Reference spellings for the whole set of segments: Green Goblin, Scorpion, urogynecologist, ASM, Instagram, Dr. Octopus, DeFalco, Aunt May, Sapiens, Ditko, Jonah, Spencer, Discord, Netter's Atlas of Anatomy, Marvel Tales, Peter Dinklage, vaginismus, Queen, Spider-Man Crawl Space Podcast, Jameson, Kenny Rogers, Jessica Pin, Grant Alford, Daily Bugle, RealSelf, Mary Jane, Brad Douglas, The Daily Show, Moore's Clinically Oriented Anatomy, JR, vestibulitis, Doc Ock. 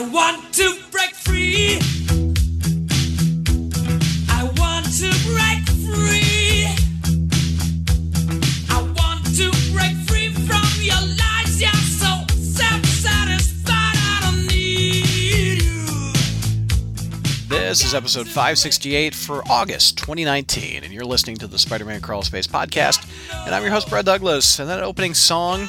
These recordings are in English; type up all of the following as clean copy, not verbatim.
I want to break free. I want to break free. I want to break free from your lies. You're so self-satisfied, I don't need you. This is episode 568 for August 2019, and you're listening to the Spider-Man Crawl Space Podcast, and I'm your host, Brad Douglas, and that opening song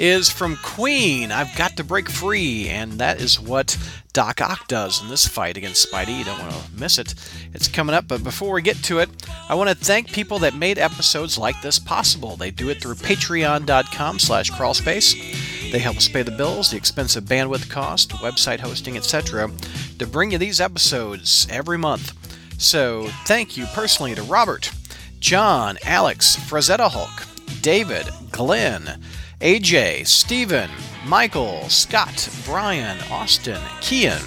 is from Queen, I've Got to Break Free, and that is what Doc Ock does in this fight against Spidey. You don't want to miss it. It's coming up, but before we get to it, I want to thank people that made episodes like this possible. They do it through patreon.com/crawlspace. They help us pay the bills, the expensive bandwidth cost, website hosting, etc., to bring you these episodes every month. So thank you personally to Robert, John, Alex, Frazetta Hulk, David, Glenn, AJ, Steven, Michael, Scott, Brian, Austin, Kian,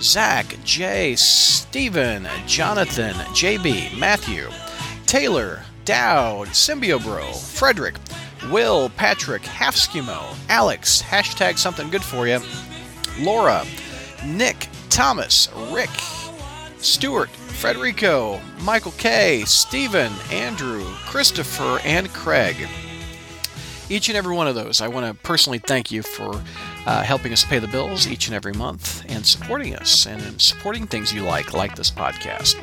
Zach, Jay, Steven, Jonathan, JB, Matthew, Taylor, Dowd, Symbiobro, Frederick, Will, Patrick, Half Schemo, Alex, hashtag something good for you, Laura, Nick, Thomas, Rick, Stuart, Federico, Michael K, Steven, Andrew, Christopher, and Craig. Each and every one of those, I want to personally thank you for helping us pay the bills each and every month and supporting us and supporting things you like this podcast.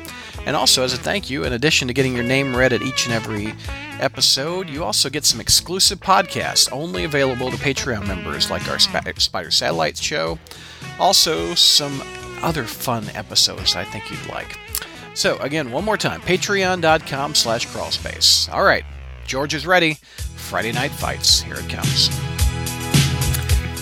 And also, as a thank you, in addition to getting your name read at each and every episode, you also get some exclusive podcasts only available to Patreon members, like our Spider Satellites show. Also, some other fun episodes I think you'd like. So, again, one more time, patreon.com/crawlspace. All right, George is ready. Friday Night Fights. Here it comes.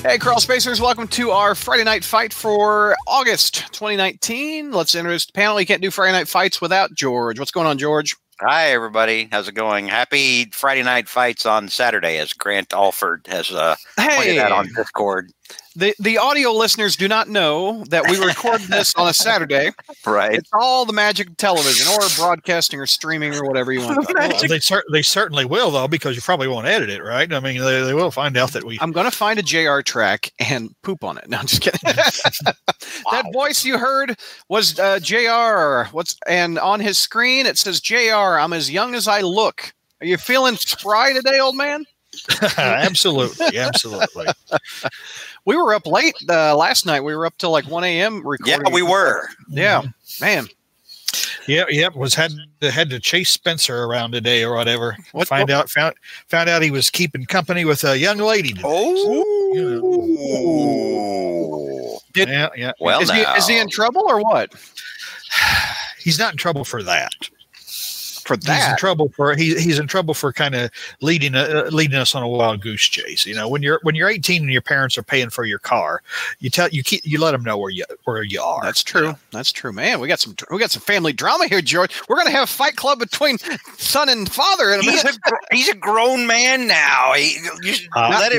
Hey, Crawl Spacers. Welcome to our Friday Night Fight for August 2019. Let's introduce the panel. You can't do Friday Night Fights without George. What's going on, George? Hi, everybody. How's it going? Happy Friday Night Fights on Saturday, as Grant Alford has pointed out on Discord. The audio listeners do not know that we record this on a Saturday. Right. It's all the magic of television or broadcasting or streaming or whatever you want. They certainly will, though, because you probably won't edit it, right? I mean, they will find out that we... I'm going to find a JR track and poop on it. No, I'm just kidding. Wow. That voice you heard was JR. And on his screen, it says, JR, I'm as young as I look. Are you feeling spry today, old man? Absolutely. We were up late last night. We were up till like 1 a.m. recording. Yeah, we were. Yeah, man. Yeah. Had to chase Spencer around today or whatever. Found out he was keeping company with a young lady today. Oh. So, Yeah. Well, is he in trouble or what? He's not in trouble for that. He's in trouble for kind of leading us on a wild goose chase. You know, when you're 18 and your parents are paying for your car, you let them know where you are. That's true. You know? That's true, man. We got some family drama here, George. We're gonna have a fight club between son and father. He's a grown man now. Let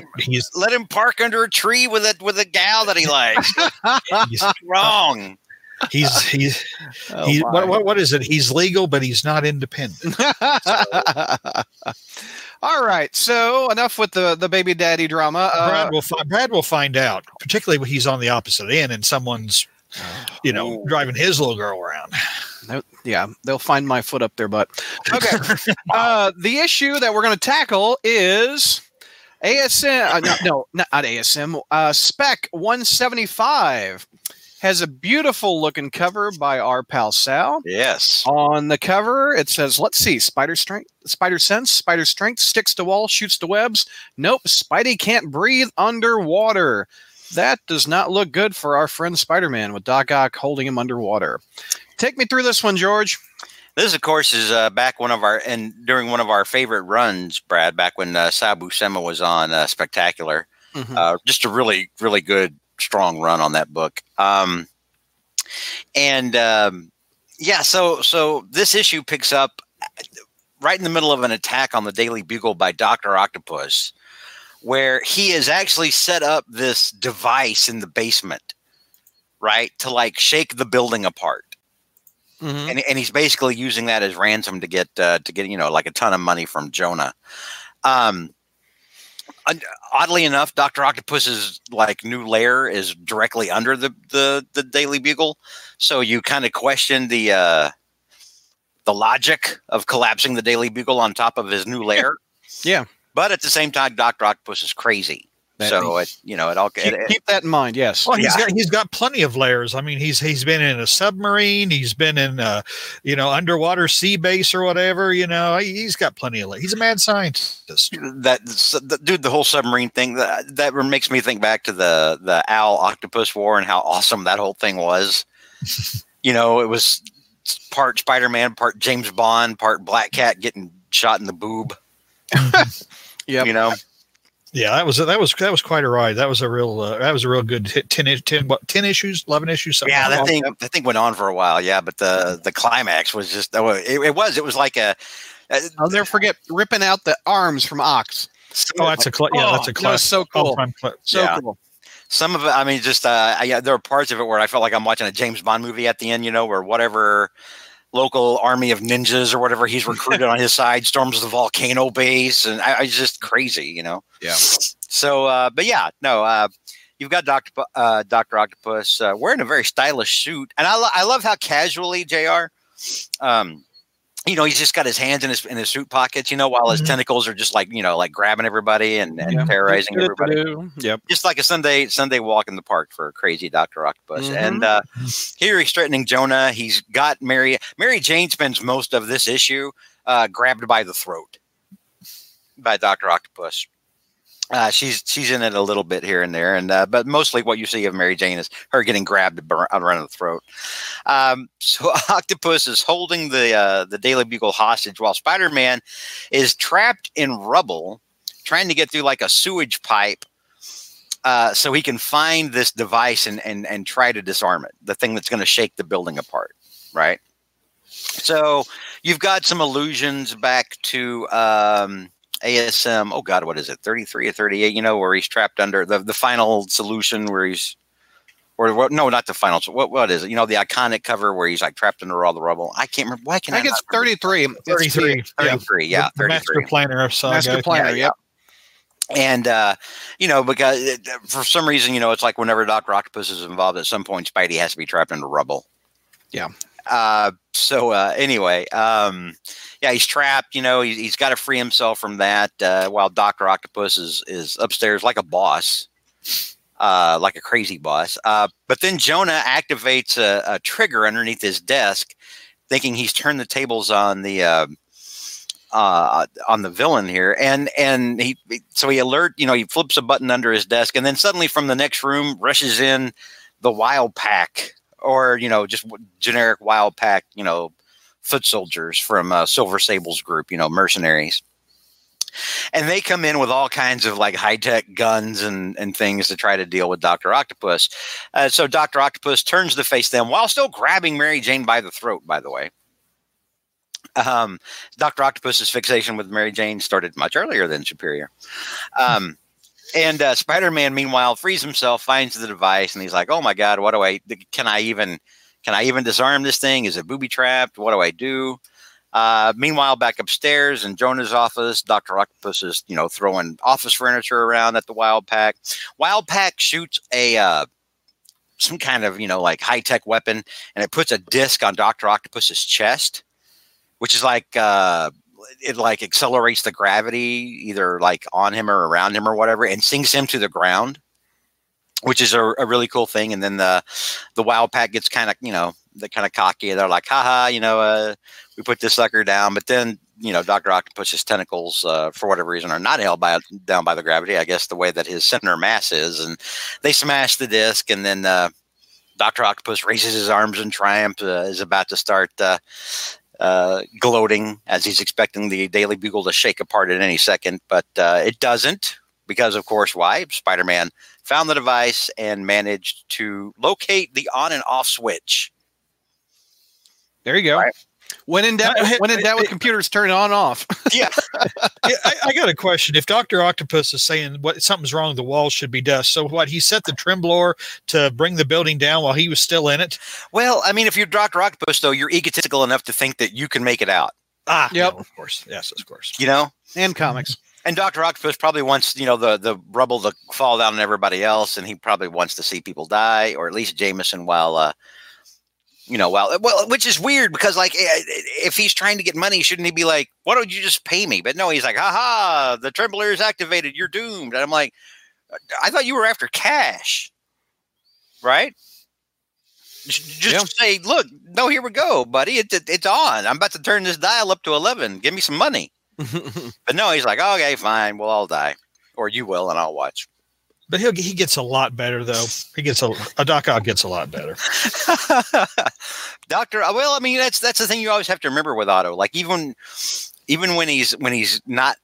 him park under a tree with a gal that he likes. He's wrong. He's what is it? He's legal, but he's not independent. So. All right. So enough with the baby daddy drama. Brad will find out, particularly when he's on the opposite end and someone's, driving his little girl around. Yeah, they'll find my foot up their butt. Okay. The issue that we're going to tackle is ASM. No, not ASM. Spec 175. Has a beautiful looking cover by our pal Sal. Yes. On the cover, it says, let's see, spider strength, sticks to wall, shoots to webs. Nope, Spidey can't breathe underwater. That does not look good for our friend Spider-Man with Doc Ock holding him underwater. Take me through this one, George. This, of course, is during one of our favorite runs, Brad, back when Sal Buscema was on Spectacular. Mm-hmm. Just a really, really good, strong run on that book. So this issue picks up right in the middle of an attack on the Daily Bugle by Dr. Octopus, where he has actually set up this device in the basement, right, to like shake the building apart. Mm-hmm. And he's basically using that as ransom to get like a ton of money from Jonah. Oddly enough, Dr. Octopus's like new lair is directly under the Daily Bugle, so you kind of question the logic of collapsing the Daily Bugle on top of his new lair. Yeah, but at the same time, Dr. Octopus is crazy. So it, you know, it all keep that in mind. Yes, well, he's got plenty of layers. I mean, he's been in a submarine. He's been in a, you know, underwater sea base or whatever. You know, he's got plenty of layers. He's a mad scientist. The whole submarine thing that makes me think back to the owl octopus war and how awesome that whole thing was. You know, it was part Spider-Man, part James Bond, part Black Cat getting shot in the boob. Yeah, you know. Yeah, that was quite a ride. That was a real good hit. 10 issues, 11 issues. Something yeah, that thing went on for a while. Yeah, but the climax was just it was like a. I'll never forget ripping out the arms from Ox. Oh, that's a classic. That was so cool. So cool. Some of it, I mean, just there are parts of it where I felt like I'm watching a James Bond movie at the end. You know, where whatever local army of ninjas or whatever he's recruited on his side storms the volcano base, and I just crazy, you know. Yeah. So, but yeah, no, you've got Dr. Octopus wearing a very stylish suit, and I love how casually JR, you know, he's just got his hands in his suit pockets, you know, while his tentacles are just like, you know, like grabbing everybody and terrorizing everybody. Yep. Just like a Sunday walk in the park for crazy Dr. Octopus. And here he's threatening Jonah. He's got Mary Jane spends most of this issue grabbed by the throat by Dr. Octopus. She's in it a little bit here and there, and but mostly what you see of Mary Jane is her getting grabbed around the throat. So Octopus is holding the Daily Bugle hostage while Spider-Man is trapped in rubble, trying to get through like a sewage pipe, so he can find this device and try to disarm it, the thing that's going to shake the building apart, right? So you've got some allusions back to. ASM, oh God, what is it? 33 or 38, you know, where he's trapped under the final solution where he's, or no, not the final. So what is it? You know, the iconic cover where he's like trapped under all the rubble. I can't remember. Why can I think it's 33. 33. 33. Yeah. 33. Master planner of saga. Master planner. Yeah, yep. And, you know, because for some reason, you know, it's like whenever Dr. Octopus is involved at some point, Spidey has to be trapped under rubble. Yeah. So anyway, yeah, he's trapped, you know, he's got to free himself from that, while Dr. Octopus is upstairs like a boss, like a crazy boss. But then Jonah activates a trigger underneath his desk, thinking he's turned the tables on the villain here. And so he alert, you know, he flips a button under his desk, and then suddenly from the next room rushes in the Wild Pack. Or, you know, just generic Wild Pack, you know, foot soldiers from Silver Sable's group, you know, mercenaries. And they come in with all kinds of like high-tech guns and things to try to deal with Dr. Octopus. So Dr. Octopus turns to face them while still grabbing Mary Jane by the throat, by the way. Dr. Octopus's fixation with Mary Jane started much earlier than Superior. And Spider-Man, meanwhile, frees himself, finds the device, and he's like, "Oh my God, what do I? Can I even disarm this thing? Is it booby trapped? What do I do?" Meanwhile, back upstairs in Jonah's office, Dr. Octopus is, you know, throwing office furniture around at the Wild Pack. Wild Pack shoots a some kind of, you know, like high tech weapon, and it puts a disc on Dr. Octopus's chest, which is like. It like accelerates the gravity either like on him or around him or whatever, and sinks him to the ground, which is a really cool thing. And then the Wild Pack gets kind of, you know, they're kind of cocky. They're like, haha, you know, we put this sucker down, but then, you know, Dr. Octopus's tentacles, for whatever reason, are not held down by the gravity, I guess the way that his center mass is, and they smash the disc. And then, Dr. Octopus raises his arms in triumph, is about to start, gloating as he's expecting the Daily Bugle to shake apart at any second, but it doesn't, because of course, why? Spider-Man found the device and managed to locate the on and off switch. There you go. Right. When in doubt with computers, turn on off. Yeah. I got a question. If Dr. Octopus is saying something's wrong, the wall should be dust. So what, he set the trembler to bring the building down while he was still in it? Well, I mean, if you're Dr. Octopus, though, you're egotistical enough to think that you can make it out. Ah, yep. No, of course. Yes, of course. You know? And comics. And Dr. Octopus probably wants, you know, the rubble to fall down on everybody else, and he probably wants to see people die, or at least Jameson, while, you know, while, well, which is weird because, like, if he's trying to get money, shouldn't he be like, why don't you just pay me? But no, he's like, ha, the Trembler is activated, you're doomed. And I'm like, I thought you were after cash, right? Just say, look, no, here we go, buddy. It's on. I'm about to turn this dial up to 11. Give me some money. But no, he's like, okay, fine. We'll all die, or you will, and I'll watch. But he gets a lot better, though. He gets a Doc Ock gets a lot better. Doctor, well, I mean, that's the thing you always have to remember with Otto. Like even when he's not.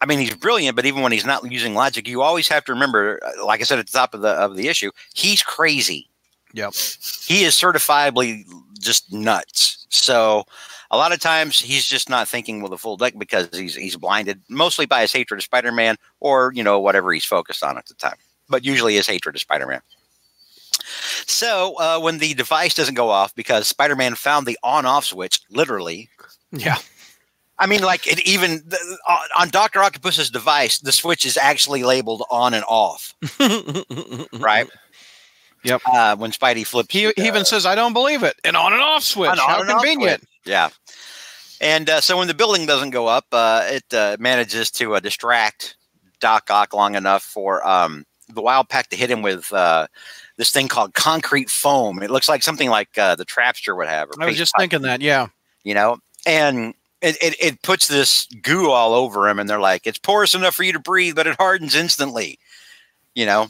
I mean, he's brilliant, but even when he's not using logic, you always have to remember, like I said at the top of the issue, he's crazy. Yep. He is certifiably just nuts. So a lot of times he's just not thinking with a full deck because he's blinded mostly by his hatred of Spider-Man or, you know, whatever he's focused on at the time, but usually his hatred of Spider-Man. So when the device doesn't go off because Spider-Man found the on-off switch, literally. Yeah. I mean, like it even on Dr. Octopus's device, the switch is actually labeled on and off. Right. Yep. When Spidey flips, he even says, "I don't believe it." An on and off switch. How convenient. Yeah. And so when the building doesn't go up, it manages to distract Doc Ock long enough for the Wild Pack to hit him with this thing called concrete foam. It looks like something like the Trapster would have. I was just thinking that. Yeah. You know, and it puts this goo all over him, and they're like, "It's porous enough for you to breathe, but it hardens instantly." You know.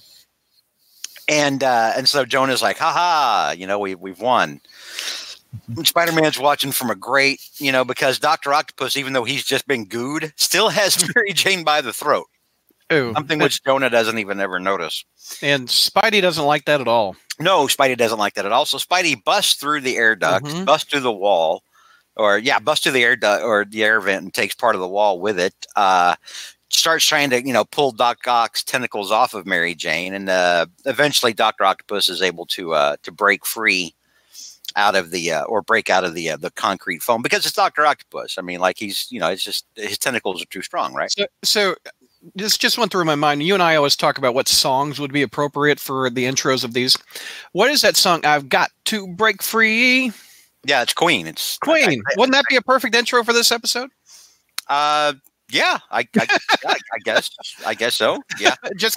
And so Jonah's like, ha, you know, we've won. Spider-Man's watching from a grate, you know, because Dr. Octopus, even though he's just been gooed, still has Mary Jane by the throat. Ooh, something which Jonah doesn't even ever notice. And Spidey doesn't like that at all. No, Spidey doesn't like that at all. So Spidey busts through the air duct, busts through the wall, busts through the air duct or the air vent and takes part of the wall with it. Starts trying to, you know, pull Doc Ock's tentacles off of Mary Jane, and eventually Dr. Octopus is able to break free out of the concrete foam because it's Dr. Octopus. I mean, like he's, you know, it's just his tentacles are too strong, right? So this just went through my mind. You and I always talk about what songs would be appropriate for the intros of these. What is that song? I've got to break free. Yeah, it's Queen. It's Queen. Wouldn't that be a perfect intro for this episode? Yeah, I guess so. Yeah, just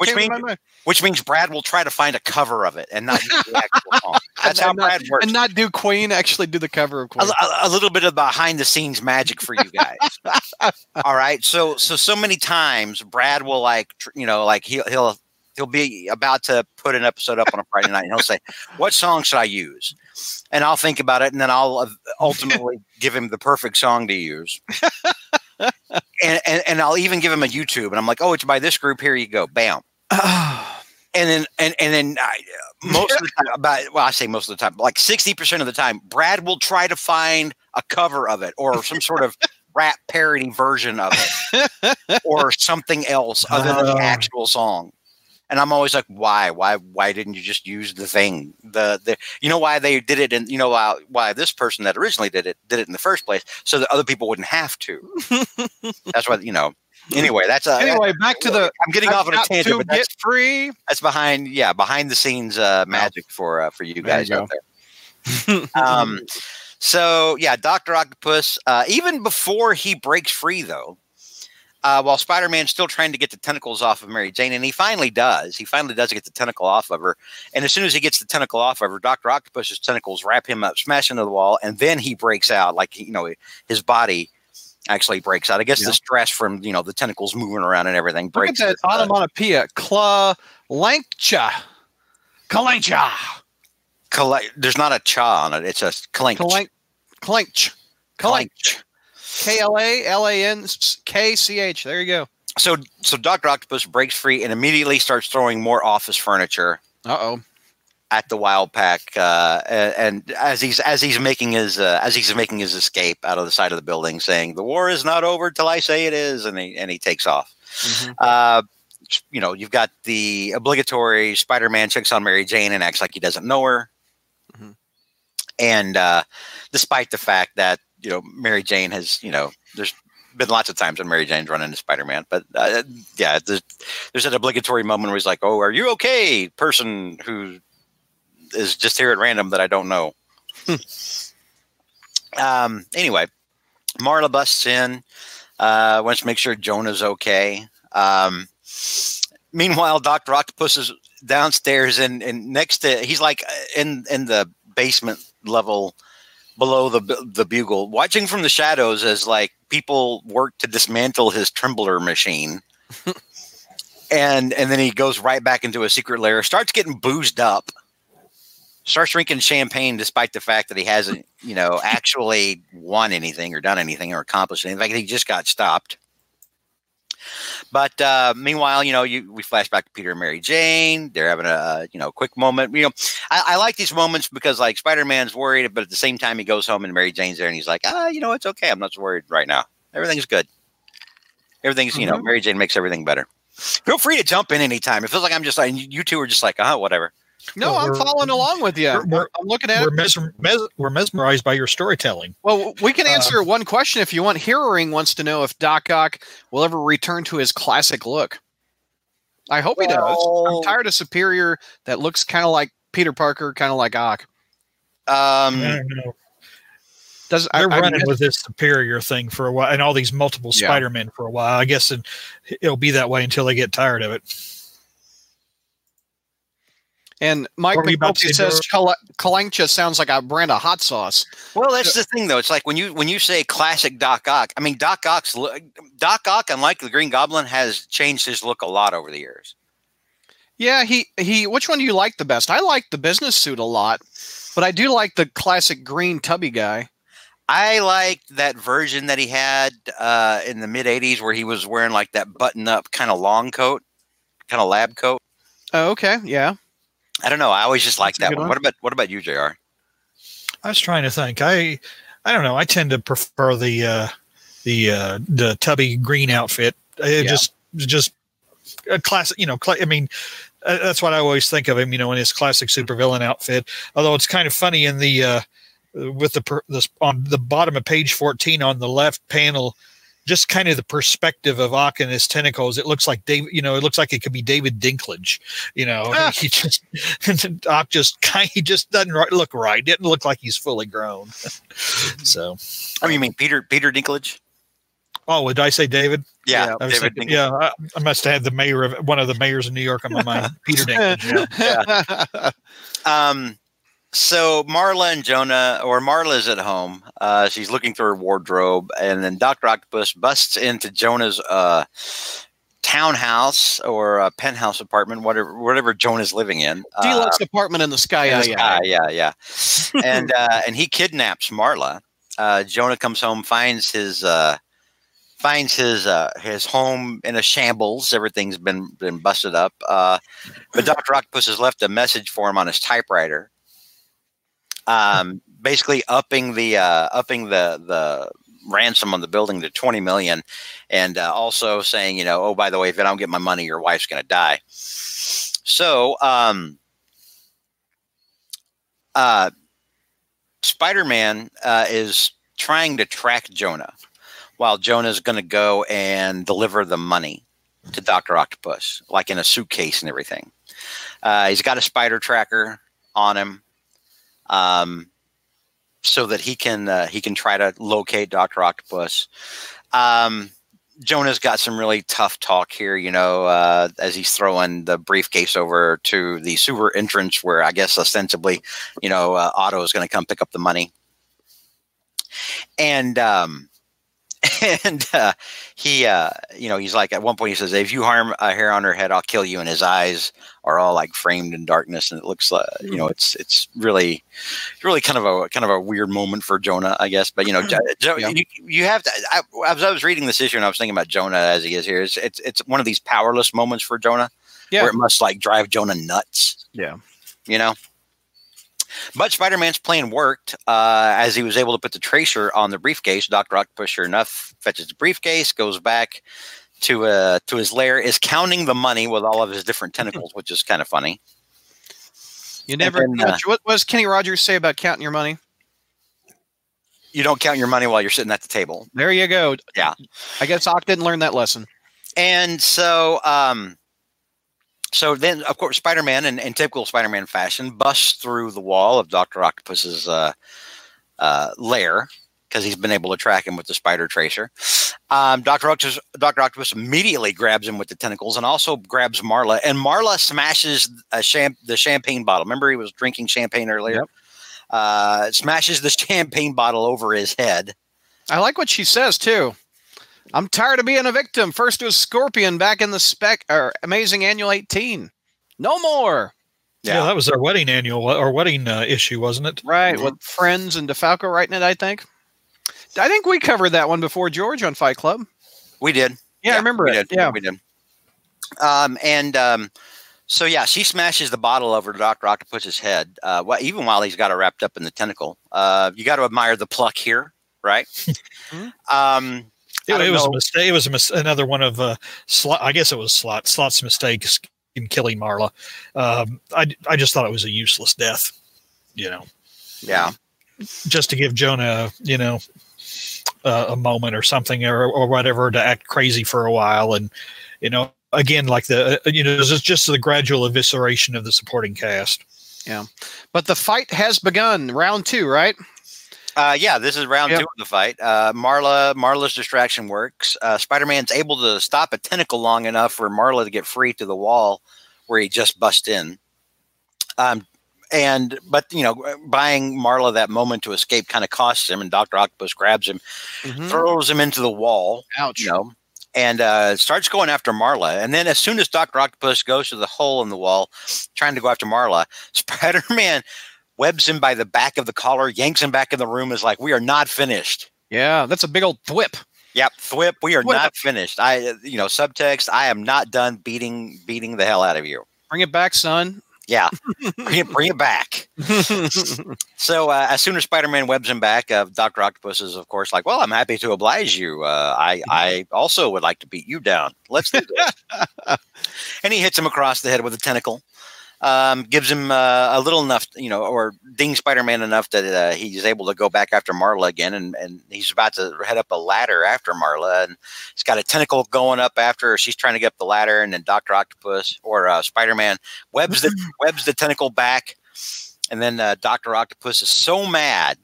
which means Brad will try to find a cover of it and not do the actual song. That's how Brad works, and not do Queen. Actually, do the cover of Queen. A little bit of behind the scenes magic for you guys. All right, so many times Brad will he'll be about to put an episode up on a Friday night and he'll say, what song should I use? And I'll think about it and then I'll ultimately give him the perfect song to use. And I'll even give him a YouTube and I'm like, oh, it's by this group. Here you go. Bam. And then most of the time, I say most of the time, like 60% of the time, Brad will try to find a cover of it or some sort of rap parody version of it or something else other than the actual song. And I'm always like, why didn't you just use the thing? You know why they did it, and you know why this person that originally did it in the first place, so that other people wouldn't have to. That's why, you know. Anyway, back to the. I'm getting off on a tangent. But that's free. That's behind the scenes magic for you guys out there. So yeah, Dr. Octopus. Even before he breaks free, though. While Spider-Man's still trying to get the tentacles off of Mary Jane, and he finally does get the tentacle off of her. And as soon as he gets the tentacle off of her, Dr. Octopus's tentacles wrap him up, smash into the wall, and then he breaks out. Like, you know, his body actually breaks out. I guess the stress from, you know, the tentacles moving around and everything breaks out. Look at that onomatopoeia. Clancha. Clancha. There's not a cha on it. It's a clanch. Clanch. Clanch. Klanch. There you go. So Dr. Octopus breaks free and immediately starts throwing more office furniture. At the Wild Pack, and as he's making his escape out of the side of the building, saying the war is not over till I say it is, and he takes off. You know, you've got the obligatory Spider-Man checks on Mary Jane and acts like he doesn't know her, and despite the fact that, you know, Mary Jane has, you know, there's been lots of times when Mary Jane's run into Spider-Man, but yeah, there's an obligatory moment where he's like, "Oh, are you okay, person who is just here at random that I don't know?" Anyway, Marla busts in, wants to make sure Jonah's okay. Meanwhile, Dr. Octopus is downstairs and next to, he's like in the basement level below the Bugle, watching from the shadows as like people work to dismantle his trembler machine. and then he goes right back into a secret lair, starts getting boozed up, starts drinking champagne despite the fact that he hasn't, you know, actually won anything or done anything or accomplished anything. In fact, he just got stopped. But meanwhile, you know, we flash back to Peter and Mary Jane. They're having a, you know, quick moment. You know, I like these moments because, like, Spider-Man's worried, but at the same time, he goes home and Mary Jane's there, and he's like, "Ah, you know, it's okay. I'm not so worried right now. Everything's good. Everything's, you know, Mary Jane makes everything better." Feel free to jump in anytime. It feels like I'm just like you two are just like, "Ah, whatever." No, well, I'm following along with you. I'm looking at we're mesmerized by your storytelling. Well, we can answer one question if you want. Hearing wants to know if Doc Ock will ever return to his classic look. I hope he does. I'm tired of Superior that looks kind of like Peter Parker, kind of like Ock. I don't know. They're running with this Superior thing for a while and all these multiple Spider-Men for a while. I guess it'll be that way until they get tired of it. And Mike McNulty says Kalancha sounds like a brand of hot sauce. Well, that's the thing, though. It's like when you say classic Doc Ock. I mean, Doc Ock, unlike the Green Goblin, has changed his look a lot over the years. Yeah, he. Which one do you like the best? I like the business suit a lot, but I do like the classic green tubby guy. I liked that version that he had in the mid '80s, where he was wearing like that button-up kind of long coat, kind of lab coat. Oh, okay, yeah. I don't know. I always just like that one. What about you, JR? I was trying to think. I don't know. I tend to prefer the tubby green outfit. Just a classic. You know, I mean, that's what I always think of him. You know, in his classic supervillain outfit. Although it's kind of funny in the on the bottom of page 14 on the left panel. Just kind of the perspective of Ock and his tentacles. It looks like David, you know, it looks like it could be David Dinklage, you know, he just, Ock just kind he just doesn't look right. Didn't look like he's fully grown. So, oh, you mean Peter Dinklage? Oh, did I say David? Yeah. I must have had the mayor of one of the mayors of New York on my mind. Peter Dinklage. Yeah. Yeah. So Marla and Jonah, or Marla's at home. She's looking through her wardrobe, and then Dr. Octopus busts into Jonah's townhouse or penthouse apartment, whatever Jonah's living in. Deluxe apartment in the sky. Yeah. And he kidnaps Marla. Jonah comes home, finds his home in a shambles. Everything's been busted up. But Dr. Octopus has left a message for him on his typewriter. Basically upping the ransom on the building to $20 million, and also saying, you know, oh, by the way, if I don't get my money, your wife's going to die. So, Spider-Man is trying to track Jonah, while Jonah's going to go and deliver the money to Dr. Octopus, like in a suitcase and everything. He's got a spider tracker on him. So that he can try to locate Dr. Octopus. Jonah's got some really tough talk here, you know, as he's throwing the briefcase over to the sewer entrance where I guess ostensibly, you know, Otto is going to come pick up the money. And he you know, he's like, at one point he says, if you harm a hair on her head, I'll kill you. And his eyes are all like framed in darkness. And it looks like, you know, it's really kind of a weird moment for Jonah, I guess. But, you know, you have to, I was reading this issue and I was thinking about Jonah as he is here. It's one of these powerless moments for Jonah where it must like drive Jonah nuts. Yeah. You know? But Spider-Man's plan worked as he was able to put the tracer on the briefcase. Dr. Octopus, sure enough, fetches the briefcase, goes back to his lair, is counting the money with all of his different tentacles, which is kind of funny. You never. Then, what does Kenny Rogers say about counting your money? You don't count your money while you're sitting at the table. There you go. Yeah. I guess Ock didn't learn that lesson. And so so then, of course, Spider-Man, in typical Spider-Man fashion, busts through the wall of Dr. Octopus's lair, because he's been able to track him with the spider tracer. Dr. Octopus immediately grabs him with the tentacles and also grabs Marla. And Marla smashes the champagne bottle. Remember, he was drinking champagne earlier? Yep. Smashes the champagne bottle over his head. I like what she says, too. I'm tired of being a victim. First it was Scorpion back in the Amazing Annual 18. No more. Yeah, that was their wedding annual or wedding issue, wasn't it? Right, mm-hmm. With Friends and DeFalco writing it, I think. I think we covered that one before, George, on Fight Club. We did. Yeah, I remember it. Yeah, we did. So, yeah, she smashes the bottle over to Dr. Octopus's head, even while he's got her wrapped up in the tentacle. You got to admire the pluck here, right? It was a mistake. It was another one of I guess it was Slot's mistakes in killing Marla. I just thought it was a useless death, you know. Yeah. Just to give Jonah, you know, a moment or something or whatever to act crazy for a while, and you know, again, like the you know, it's just the gradual evisceration of the supporting cast. Yeah, but the fight has begun. Round 2, right? Yeah, this is round 2 of the fight. Marla's distraction works. Spider-Man's able to stop a tentacle long enough for Marla to get free to the wall where he just bust in. But, you know, buying Marla that moment to escape kind of costs him, and Dr. Octopus grabs him, throws him into the wall. Ouch. You know, and starts going after Marla. And then as soon as Dr. Octopus goes to the hole in the wall trying to go after Marla, Spider-Man webs him by the back of the collar, yanks him back in the room, is like, we are not finished. Yeah, that's a big old thwip. Yep, thwip, we are not finished. You know, subtext, I am not done beating the hell out of you. Bring it back, son. Yeah, bring it back. So as soon as Spider-Man webs him back, Dr. Octopus is, of course, like, well, I'm happy to oblige you. I also would like to beat you down. Let's do this. And he hits him across the head with a tentacle. Gives him a little enough, you know, or ding Spider-Man enough that he's able to go back after Marla again, and he's about to head up a ladder after Marla, and he's got a tentacle going up after her. She's trying to get up the ladder, and then Dr. Octopus or Spider-Man webs the tentacle back, and then Dr. Octopus is so mad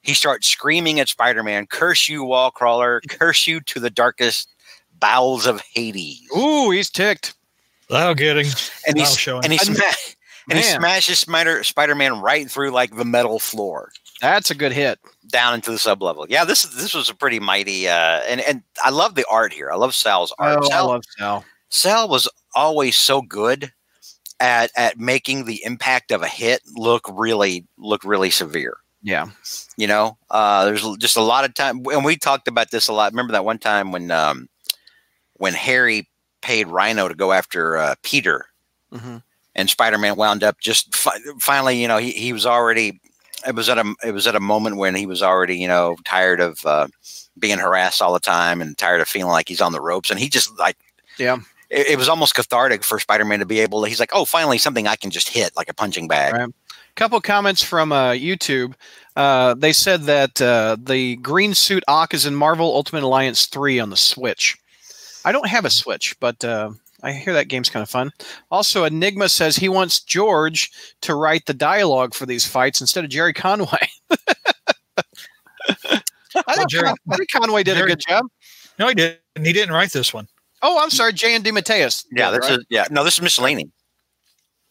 he starts screaming at Spider-Man, "Curse you, wall crawler! Curse you to the darkest bowels of Hades!" Ooh, he's ticked. That'll get him. And he smashes Spider-Man right through like the metal floor. That's a good hit. Down into the sub-level. Yeah, this was a pretty mighty and I love the art here. I love Sal's art. Oh, I love Sal. Sal was always so good at making the impact of a hit look really severe. Yeah. You know, there's just a lot of time, and we talked about this a lot. Remember that one time when Harry paid Rhino to go after Peter, and Spider-Man wound up just finally, you know, he was already, it was at a moment when he was already, you know, tired of being harassed all the time and tired of feeling like he's on the ropes, and he just like, yeah, it was almost cathartic for Spider-Man to be able to, he's like, oh, finally something I can just hit like a punching bag. Right. Couple comments from YouTube. They said that the green suit Ock is in Marvel Ultimate Alliance 3 on the Switch. I don't have a Switch, but I hear that game's kind of fun. Also, Enigma says he wants George to write the dialogue for these fights instead of Jerry Conway. I think Conway did a good job. No, he didn't. He didn't write this one. Oh, I'm sorry. J. and D. Mateus. Yeah, no, this is Michelini.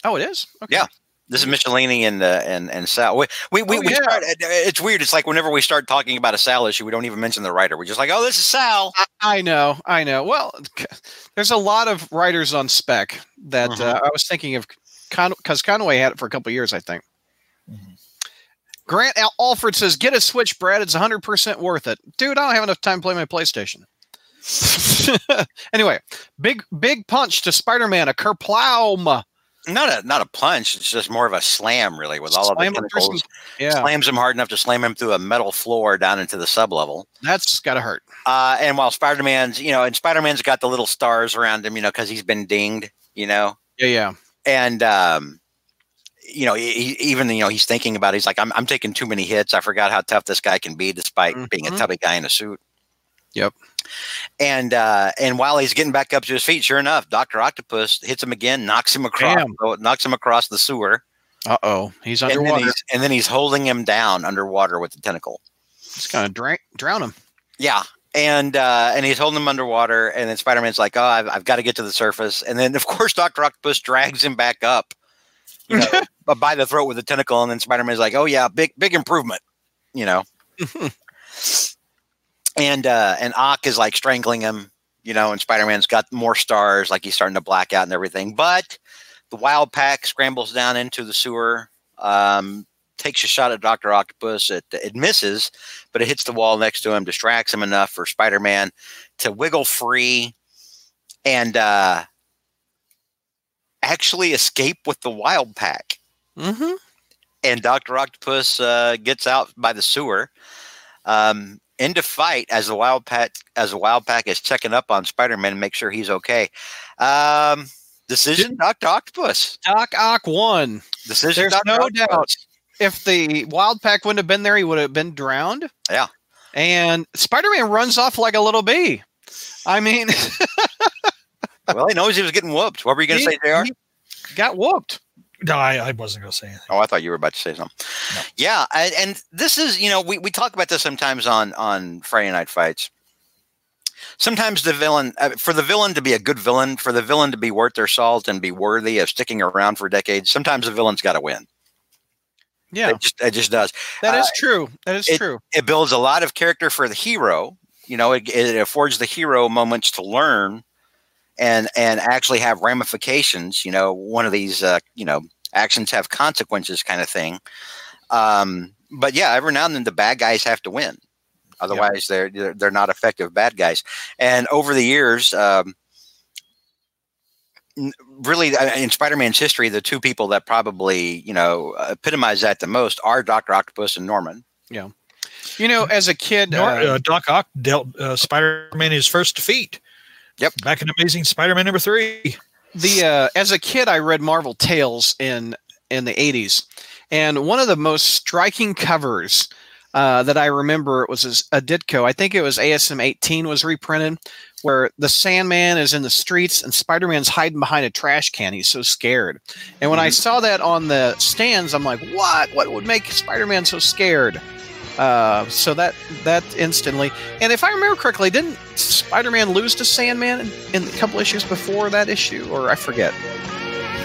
Oh, it is? Okay. Yeah. This is Michelini and Sal. We start, it's weird. It's like whenever we start talking about a Sal issue, we don't even mention the writer. We're just like, oh, this is Sal. I know. Well, there's a lot of writers on spec that I was thinking of, because Conway had it for a couple of years, I think. Grant Alford says, get a Switch, Brad. It's 100% worth it. Dude, I don't have enough time to play my PlayStation. Anyway, big punch to Spider-Man, a kerplow. Not a punch. It's just more of a slam, really, with all of the tentacles. Yeah. Slams him hard enough to slam him through a metal floor down into the sub-level. That's got to hurt. And while Spider-Man's, you know, and Spider-Man's got the little stars around him, you know, because he's been dinged, you know. Yeah, yeah. And you know, he's thinking about it. He's like, I'm taking too many hits. I forgot how tough this guy can be, despite being a tubby guy in a suit. Yep. And while he's getting back up to his feet, sure enough, Dr. Octopus hits him again, knocks him across, the sewer. Uh-oh. He's underwater. And then he's holding him down underwater with the tentacle. It's going to drown him. Yeah. And he's holding him underwater. And then Spider-Man's like, oh, I've got to get to the surface. And then, of course, Dr. Octopus drags him back up, you know, by the throat with the tentacle. And then Spider-Man's like, oh, yeah, big improvement, you know. And Ock is like strangling him, you know, and Spider-Man's got more stars, like he's starting to black out and everything. But the Wild Pack scrambles down into the sewer, takes a shot at Dr. Octopus. It misses, but it hits the wall next to him, distracts him enough for Spider-Man to wiggle free and actually escape with the Wild Pack. Mm-hmm. And Dr. Octopus gets out by the sewer. Into fight as the Wild Pack is checking up on Spider-Man and make sure he's okay. Decision, Dr. Octopus. Doc Ock won. Decision, Dr. Octopus. There's no doubt. If the Wild Pack wouldn't have been there, he would have been drowned. Yeah. And Spider-Man runs off like a little bee. I mean. Well, he knows he was getting whooped. What were you going to say, JR? He got whooped. No, I wasn't going to say anything. Oh, I thought you were about to say something. No. Yeah, and this is, you know, we talk about this sometimes on Friday Night Fights. Sometimes the villain, for the villain to be a good villain, for the villain to be worth their salt and be worthy of sticking around for decades, sometimes the villain's got to win. Yeah. It just does. That is true. That is true. It builds a lot of character for the hero. You know, it affords the hero moments to learn and actually have ramifications, you know, one of these, you know, actions have consequences kind of thing. But yeah, every now and then the bad guys have to win. Otherwise they're not effective bad guys. And over the years, really in Spider-Man's history, the two people that probably, you know, epitomize that the most are Dr. Octopus and Norman. Yeah. You know, as a kid, Doc Ock dealt Spider-Man his first defeat. Yep, back in Amazing Spider-Man #3. The as a kid, I read Marvel Tales in the 80s, and one of the most striking covers that I remember was a Ditko. I think it was ASM 18 was reprinted, where the Sandman is in the streets and Spider-Man's hiding behind a trash can. He's so scared. And when I saw that on the stands, I'm like, what? What would make Spider-Man so scared? So that instantly, and if I remember correctly, didn't Spider-Man lose to Sandman in a couple issues before that issue, or I forget?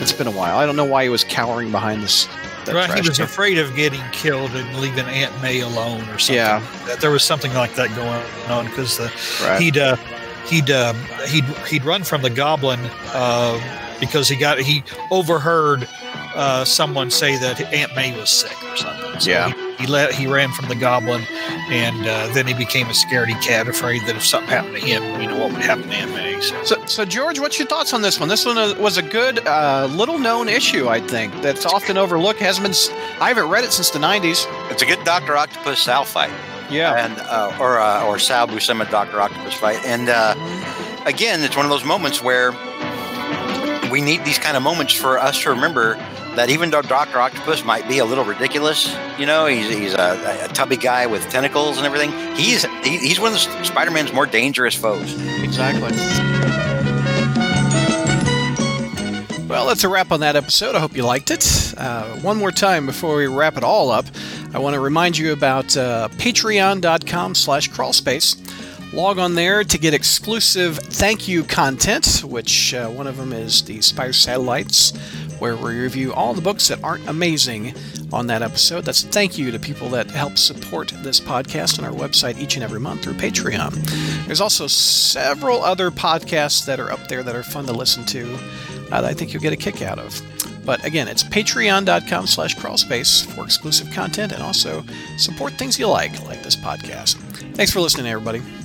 It's been a while. I don't know why he was cowering behind this. Right, he was afraid of getting killed and leaving Aunt May alone, or something. Yeah, there was something like that going on because he'd run from the Goblin because he overheard someone say that Aunt May was sick or something. So yeah. He ran from the Goblin, and then he became a scaredy cat, afraid that if something happened to him, you know what would happen to Aunt May. So George, what's your thoughts on this one? This one was a good, little-known issue, I think, that's often overlooked. I haven't read it since the 90s. It's a good Dr. Octopus Sal fight. Yeah, and or Sal Buscema Dr. Octopus fight. And again, it's one of those moments where we need these kind of moments for us to remember that even though Dr. Octopus might be a little ridiculous, you know, he's a tubby guy with tentacles and everything, he's one of Spider-Man's more dangerous foes. Exactly. Well, that's a wrap on that episode. I hope you liked it. One more time before we wrap it all up, I want to remind you about patreon.com/crawlspace. Log on there to get exclusive thank you content, which one of them is the Spider Satellites, where we review all the books that aren't amazing on that episode. That's a thank you to people that help support this podcast on our website each and every month through Patreon. There's also several other podcasts that are up there that are fun to listen to that I think you'll get a kick out of. But again, it's patreon.com/crawlspace for exclusive content and also support things you like this podcast. Thanks for listening, everybody.